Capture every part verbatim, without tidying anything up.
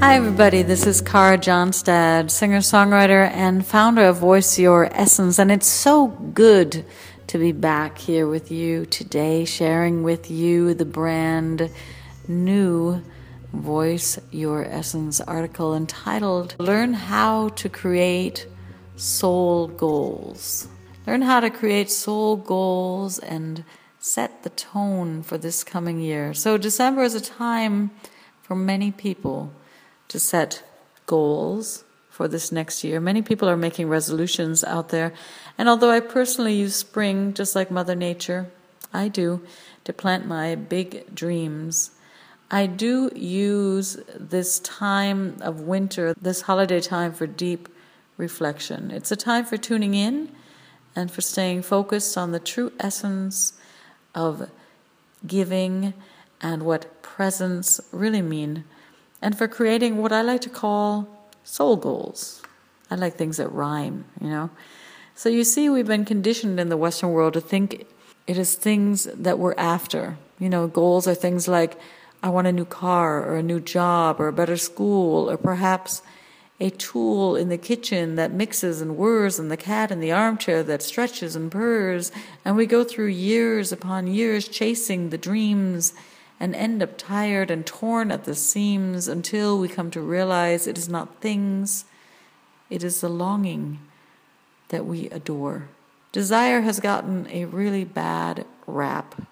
Hi everybody, this is Kara Johnstad, singer-songwriter and founder of Voice Your Essence, and it's so good to be back here with you today, sharing with you the brand new Voice Your Essence article entitled, Learn How to Create Soul Goals. Learn how to create soul goals and set the tone for this coming year. So December is a time for many people to set goals for this next year. Many people are making resolutions out there. And although I personally use spring, just like Mother Nature, I do, to plant my big dreams, I do use this time of winter, this holiday time, for deep reflection. It's a time for tuning in and for staying focused on the true essence of giving and what presents really mean, and for creating what I like to call soul goals. I like things that rhyme, you know. So you see, we've been conditioned in the Western world to think it is things that we're after. You know, goals are things like, I want a new car or a new job or a better school or perhaps a tool in the kitchen that mixes and whirs and the cat in the armchair that stretches and purrs. And we go through years upon years chasing the dreams and end up tired and torn at the seams until we come to realize it is not things, it is the longing that we adore. Desire has gotten a really bad rap,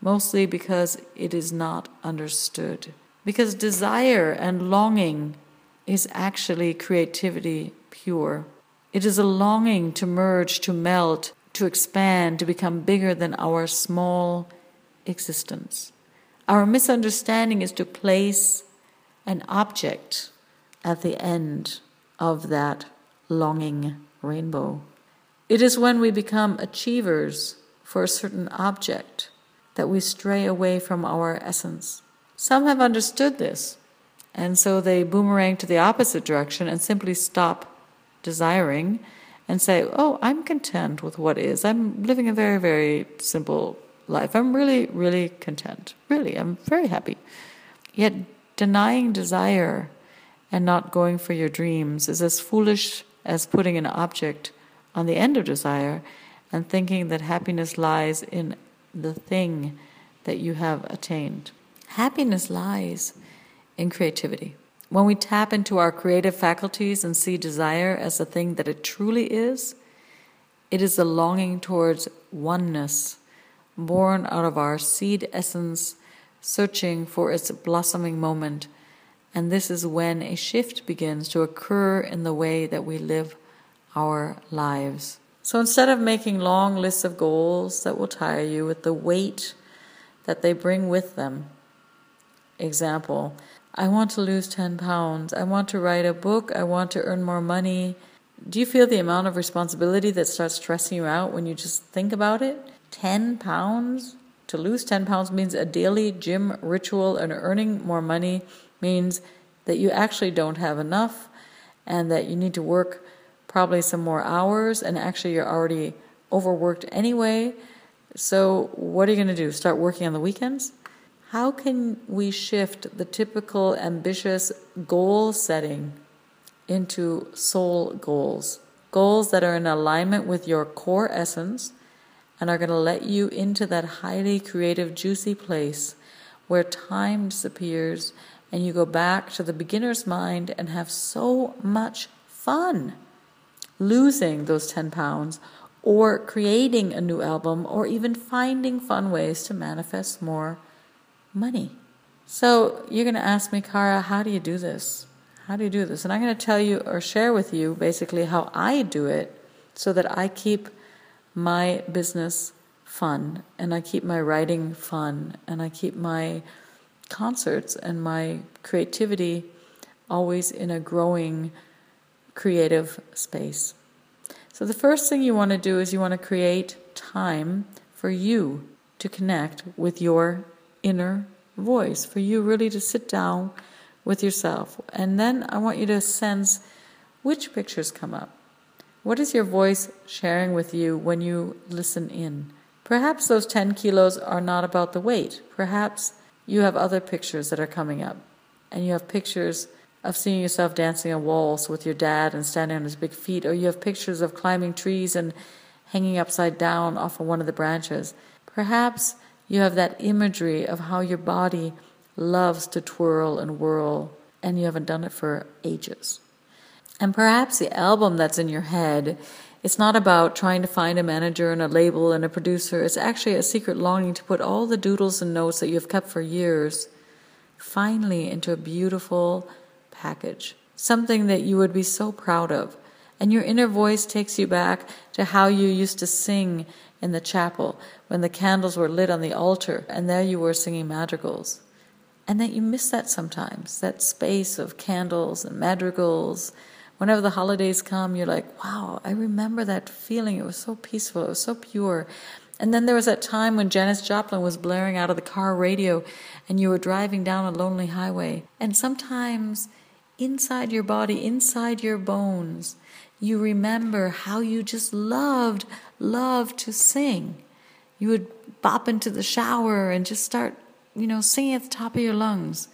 mostly because it is not understood. Because desire and longing is actually creativity pure. It is a longing to merge, to melt, to expand, to become bigger than our small existence. Our misunderstanding is to place an object at the end of that longing rainbow. It is when we become achievers for a certain object that we stray away from our essence. Some have understood this, and so they boomerang to the opposite direction and simply stop desiring and say, oh, I'm content with what is. I'm living a very, very simple life. I'm really, really content. Really, I'm very happy. Yet denying desire and not going for your dreams is as foolish as putting an object on the end of desire and thinking that happiness lies in the thing that you have attained. Happiness lies in creativity. When we tap into our creative faculties and see desire as the thing that it truly is, it is the longing towards oneness, born out of our seed essence, searching for its blossoming moment. And this is when a shift begins to occur in the way that we live our lives. So instead of making long lists of goals that will tire you with the weight that they bring with them, example, I want to lose ten pounds. I want to write a book. I want to earn more money. Do you feel the amount of responsibility that starts stressing you out when you just think about it? ten pounds? To lose ten pounds means a daily gym ritual, and earning more money means that you actually don't have enough and that you need to work probably some more hours, and actually you're already overworked anyway. So what are you going to do? Start working on the weekends? How can we shift the typical ambitious goal setting into soul goals? Goals that are in alignment with your core essence and are going to let you into that highly creative, juicy place where time disappears and you go back to the beginner's mind and have so much fun losing those ten pounds or creating a new album or even finding fun ways to manifest more money. So you're going to ask me, Kara, how do you do this? How do you do this? And I'm going to tell you or share with you basically how I do it so that I keep my business fun, and I keep my writing fun, and I keep my concerts and my creativity always in a growing creative space. So the first thing you want to do is you want to create time for you to connect with your inner voice, for you really to sit down with yourself. And then I want you to sense which pictures come up. What is your voice sharing with you when you listen in? Perhaps those ten kilos are not about the weight. Perhaps you have other pictures that are coming up, and you have pictures of seeing yourself dancing a waltz with your dad and standing on his big feet, or you have pictures of climbing trees and hanging upside down off of one of the branches. Perhaps you have that imagery of how your body loves to twirl and whirl, and you haven't done it for ages. And perhaps the album that's in your head, it's not about trying to find a manager and a label and a producer. It's actually a secret longing to put all the doodles and notes that you've kept for years finally into a beautiful package, something that you would be so proud of. And your inner voice takes you back to how you used to sing in the chapel when the candles were lit on the altar, and there you were singing madrigals. And that you miss that sometimes, that space of candles and madrigals. Whenever the holidays come, you're like, wow, I remember that feeling. It was so peaceful. It was so pure. And then there was that time when Janis Joplin was blaring out of the car radio and you were driving down a lonely highway. And sometimes inside your body, inside your bones, you remember how you just loved, loved to sing. You would bop into the shower and just start, you know, singing at the top of your lungs.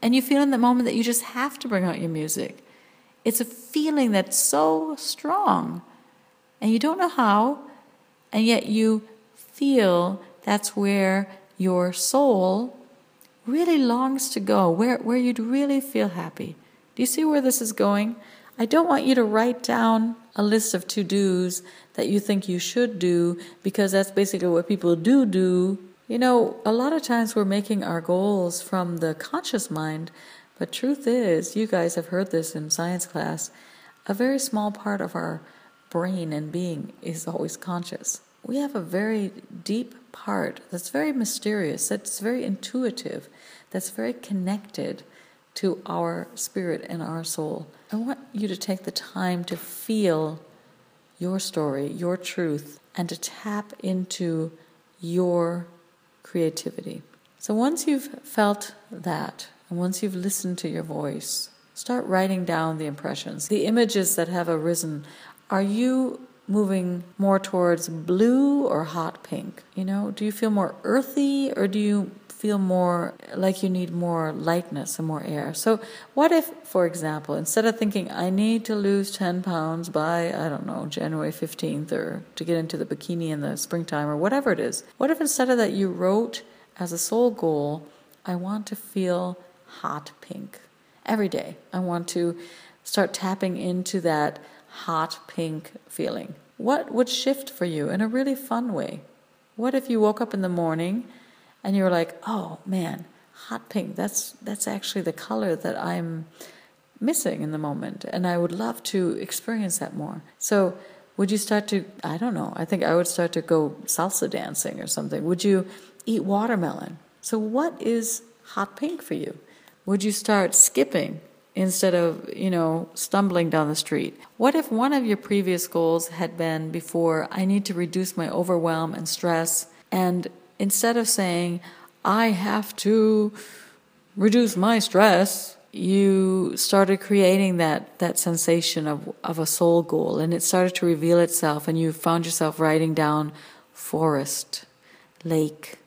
And you feel in that moment that you just have to bring out your music. It's a feeling that's so strong, and you don't know how, and yet you feel that's where your soul really longs to go, where, where you'd really feel happy. Do you see where this is going? I don't want you to write down a list of to-dos that you think you should do, because that's basically what people do do. You know, a lot of times we're making our goals from the conscious mind. But truth is, you guys have heard this in science class, a very small part of our brain and being is always conscious. We have a very deep part that's very mysterious, that's very intuitive, that's very connected to our spirit and our soul. I want you to take the time to feel your story, your truth, and to tap into your creativity. So once you've felt that, and once you've listened to your voice, start writing down the impressions, the images that have arisen. Are you moving more towards blue or hot pink? You know, do you feel more earthy, or do you feel more like you need more lightness and more air? So what if, for example, instead of thinking, I need to lose ten pounds by, I don't know, January fifteenth, or to get into the bikini in the springtime, or whatever it is. What if instead of that you wrote as a soul goal, I want to feel hot pink every day. I want to start tapping into that hot pink feeling. What would shift for you in a really fun way? What if you woke up in the morning and you were like, oh man, hot pink, that's that's actually the color that I'm missing in the moment, and I would love to experience that more. So would you start to, I don't know, I think I would start to go salsa dancing or something. Would you eat watermelon? So what is hot pink for you? Would you start skipping instead of, you know, stumbling down the street? What if one of your previous goals had been before, I need to reduce my overwhelm and stress, and instead of saying, I have to reduce my stress, you started creating that, that sensation of, of a soul goal, and it started to reveal itself, and you found yourself writing down forest, lake,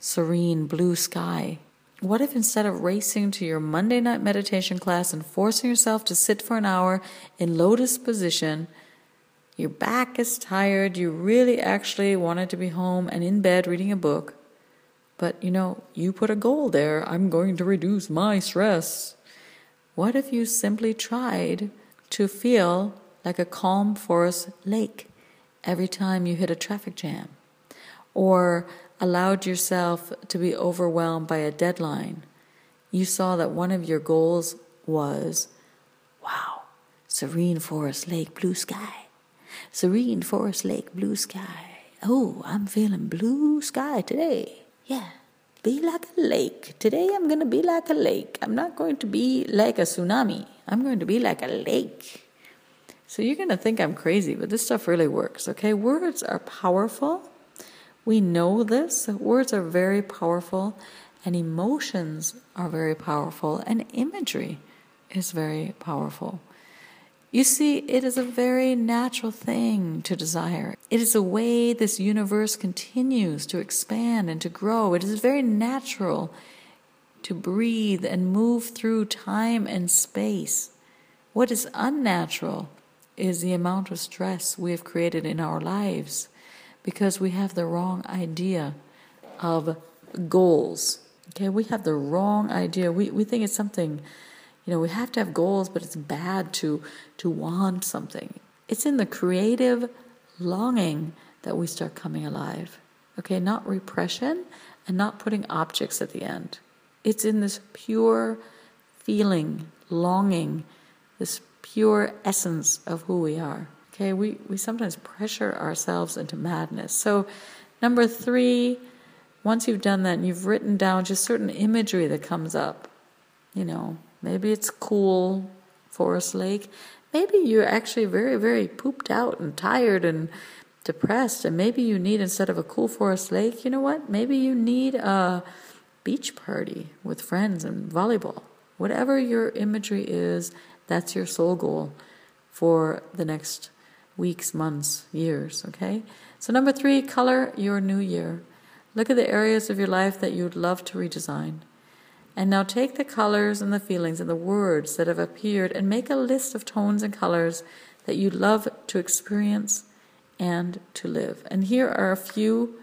serene blue sky. What if instead of racing to your Monday night meditation class and forcing yourself to sit for an hour in lotus position, your back is tired, you really actually wanted to be home and in bed reading a book, but you know, you put a goal there, I'm going to reduce my stress. What if you simply tried to feel like a calm forest lake every time you hit a traffic jam? Or allowed yourself to be overwhelmed by a deadline. You saw that one of your goals was, wow, serene forest, lake, blue sky. Serene forest, lake, blue sky. Oh, I'm feeling blue sky today. Yeah, be like a lake. Today I'm going to be like a lake. I'm not going to be like a tsunami. I'm going to be like a lake. So you're going to think I'm crazy, but this stuff really works, okay? Words are powerful. We know this. Words are very powerful, and emotions are very powerful, and imagery is very powerful. You see, it is a very natural thing to desire. It is a way this universe continues to expand and to grow. It is very natural to breathe and move through time and space. What is unnatural is the amount of stress we have created in our lives because we have the wrong idea of goals. Okay, we have the wrong idea. We we think it's something, you know, we have to have goals, but it's bad to to want something. It's in the creative longing that we start coming alive. Okay, not repression and not putting objects at the end. It's in this pure feeling, longing, this pure essence of who we are. Okay, we, we sometimes pressure ourselves into madness. So number three, once you've done that and you've written down just certain imagery that comes up, you know, maybe it's cool, forest lake. Maybe you're actually very, very pooped out and tired and depressed. And maybe you need, instead of a cool forest lake, you know what? Maybe you need a beach party with friends and volleyball. Whatever your imagery is, that's your soul goal for the next weeks, months, years, okay? So number three, color your new year. Look at the areas of your life that you'd love to redesign. And now take the colors and the feelings and the words that have appeared and make a list of tones and colors that you'd love to experience and to live. And here are a few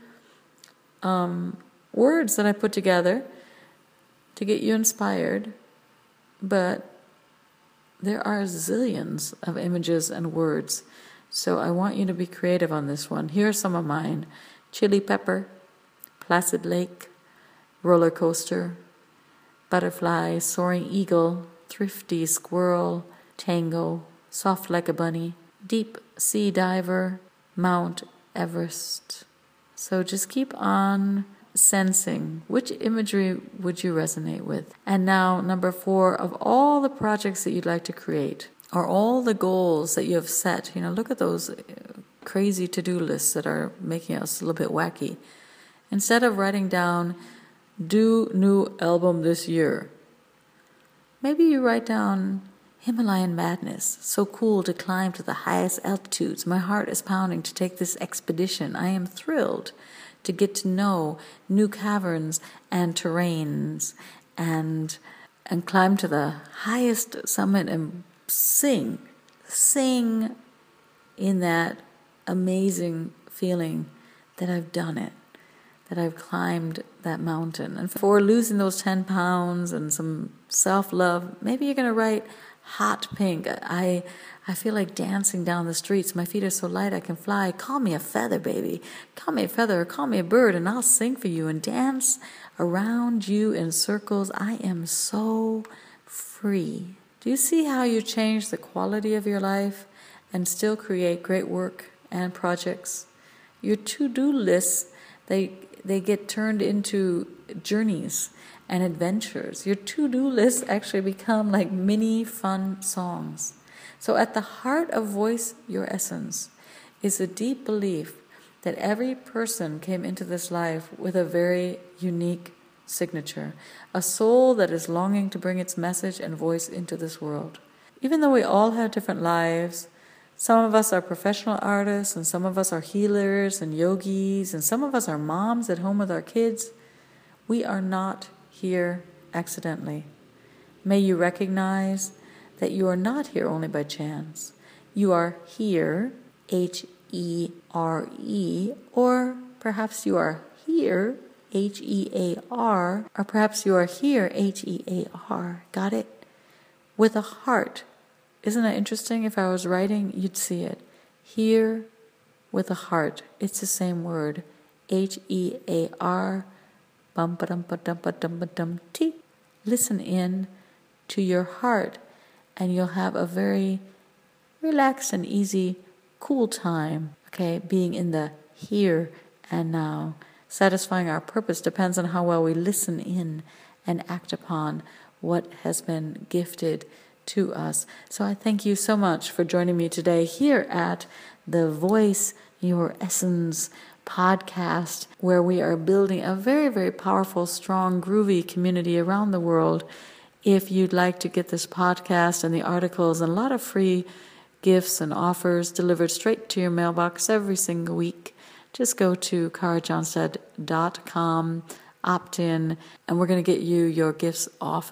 um, words that I put together to get you inspired, but there are zillions of images and words. So I want you to be creative on this one. Here are some of mine. Chili pepper, placid lake, roller coaster, butterfly, soaring eagle, thrifty squirrel, tango, soft like a bunny, deep sea diver, Mount Everest. So just keep on sensing which imagery would you resonate with. And now number four, of all the projects that you'd like to create or all the goals that you have set, you know, look at those crazy to-do lists that are making us a little bit wacky. Instead of writing down, do new album this year, maybe you write down Himalayan madness, so cool to climb to the highest altitudes. My heart is pounding to take this expedition. I am thrilled to get to know new caverns and terrains and and climb to the highest summit and sing, sing in that amazing feeling that I've done it, that I've climbed that mountain. And for losing those ten pounds and some self-love, maybe you're going to write hot pink. I I feel like dancing down the streets. My feet are so light I can fly. Call me a feather, baby. Call me a feather or call me a bird, and I'll sing for you and dance around you in circles. I am so free. Do you see how you change the quality of your life and still create great work and projects? Your to-do lists, They they get turned into journeys and adventures. Your to-do lists actually become like mini fun songs. So at the heart of Voice Your Essence is a deep belief that every person came into this life with a very unique signature, a soul that is longing to bring its message and voice into this world. Even though we all have different lives, some of us are professional artists, and some of us are healers and yogis, and some of us are moms at home with our kids. We are not here accidentally. May you recognize that you are not here only by chance. You are here, H E R E, or perhaps you are here, H E A R, or perhaps you are here, H E A R. Got it? With a heart. Isn't that interesting? If I was writing, you'd see it. Here with a heart. It's the same word. H E A R. Bum ba dum ba dum ba dum ba dum t. Listen in to your heart and you'll have a very relaxed and easy, cool time. Okay, being in the here and now. Satisfying our purpose depends on how well we listen in and act upon what has been gifted to us. So I thank you so much for joining me today here at the Voice Your Essence podcast, where we are building a very, very powerful, strong, groovy community around the world. If you'd like to get this podcast and the articles and a lot of free gifts and offers delivered straight to your mailbox every single week, just go to kara johnstad dot com. opt in, and we're going to get you your gifts off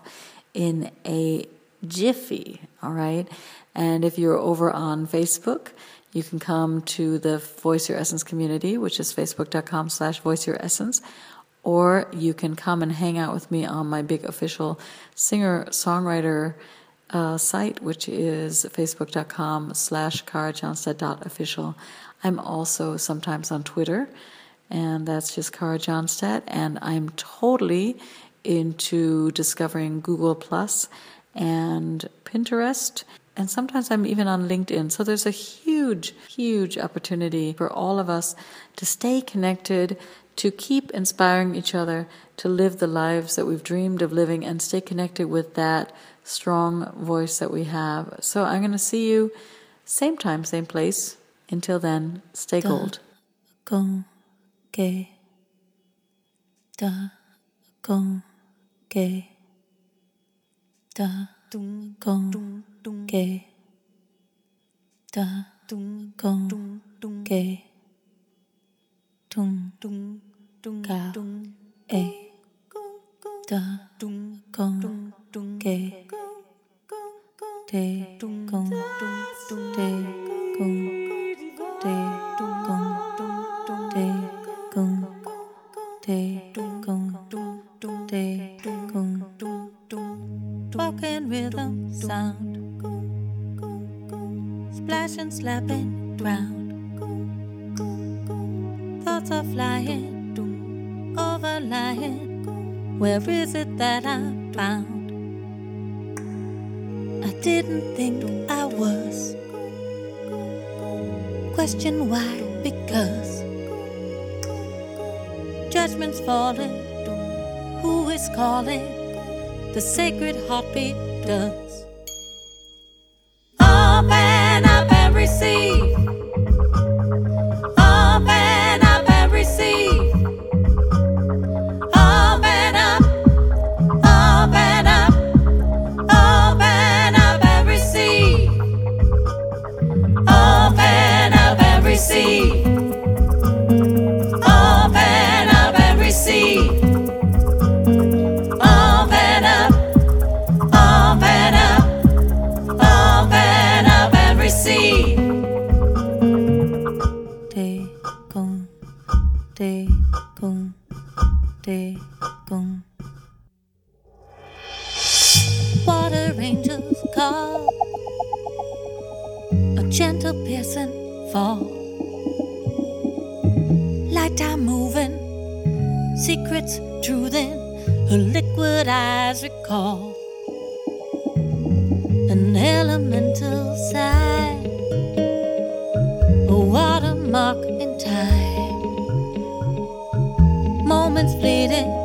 in a jiffy, all right? And if you're over on Facebook, you can come to the Voice Your Essence community, which is facebook.com slash Voice Your Essence, or you can come and hang out with me on my big official singer-songwriter uh, site, which is facebook.com slash Kara Johnstad official. I'm also sometimes on Twitter, and that's just Kara Johnstad, and I'm totally into discovering Google Plus and Pinterest, and sometimes I'm even on LinkedIn. So there's a huge, huge opportunity for all of us to stay connected, to keep inspiring each other, to live the lives that we've dreamed of living, and stay connected with that strong voice that we have. So I'm going to see you same time, same place. Until then, stay gold. Go, gay. Da, go, gay. Da, go, gay. Da, go, gay. Tung, tung, tung, ga, eh. Da, go, gay. Te, tung, tung, te, gung. Te gong te gong te gong te gong. Walking rhythm sound, splashing, slapping round. Thoughts are flying, overlying. Where is it that I'm found? I didn't think I was. Question why, because judgment's falling, who is calling, the sacred heartbeat does. Open up and receive, open up and receive, open up, open up, open up and receive, open. Receive. Open up and receive. Open up, open up, open up and receive. Te kung, te kung, te kung. Water angels call, a gentle piercing fall. Time moving, secrets truthing, her liquid eyes recall an elemental sign, a watermark in time, moments fleeting.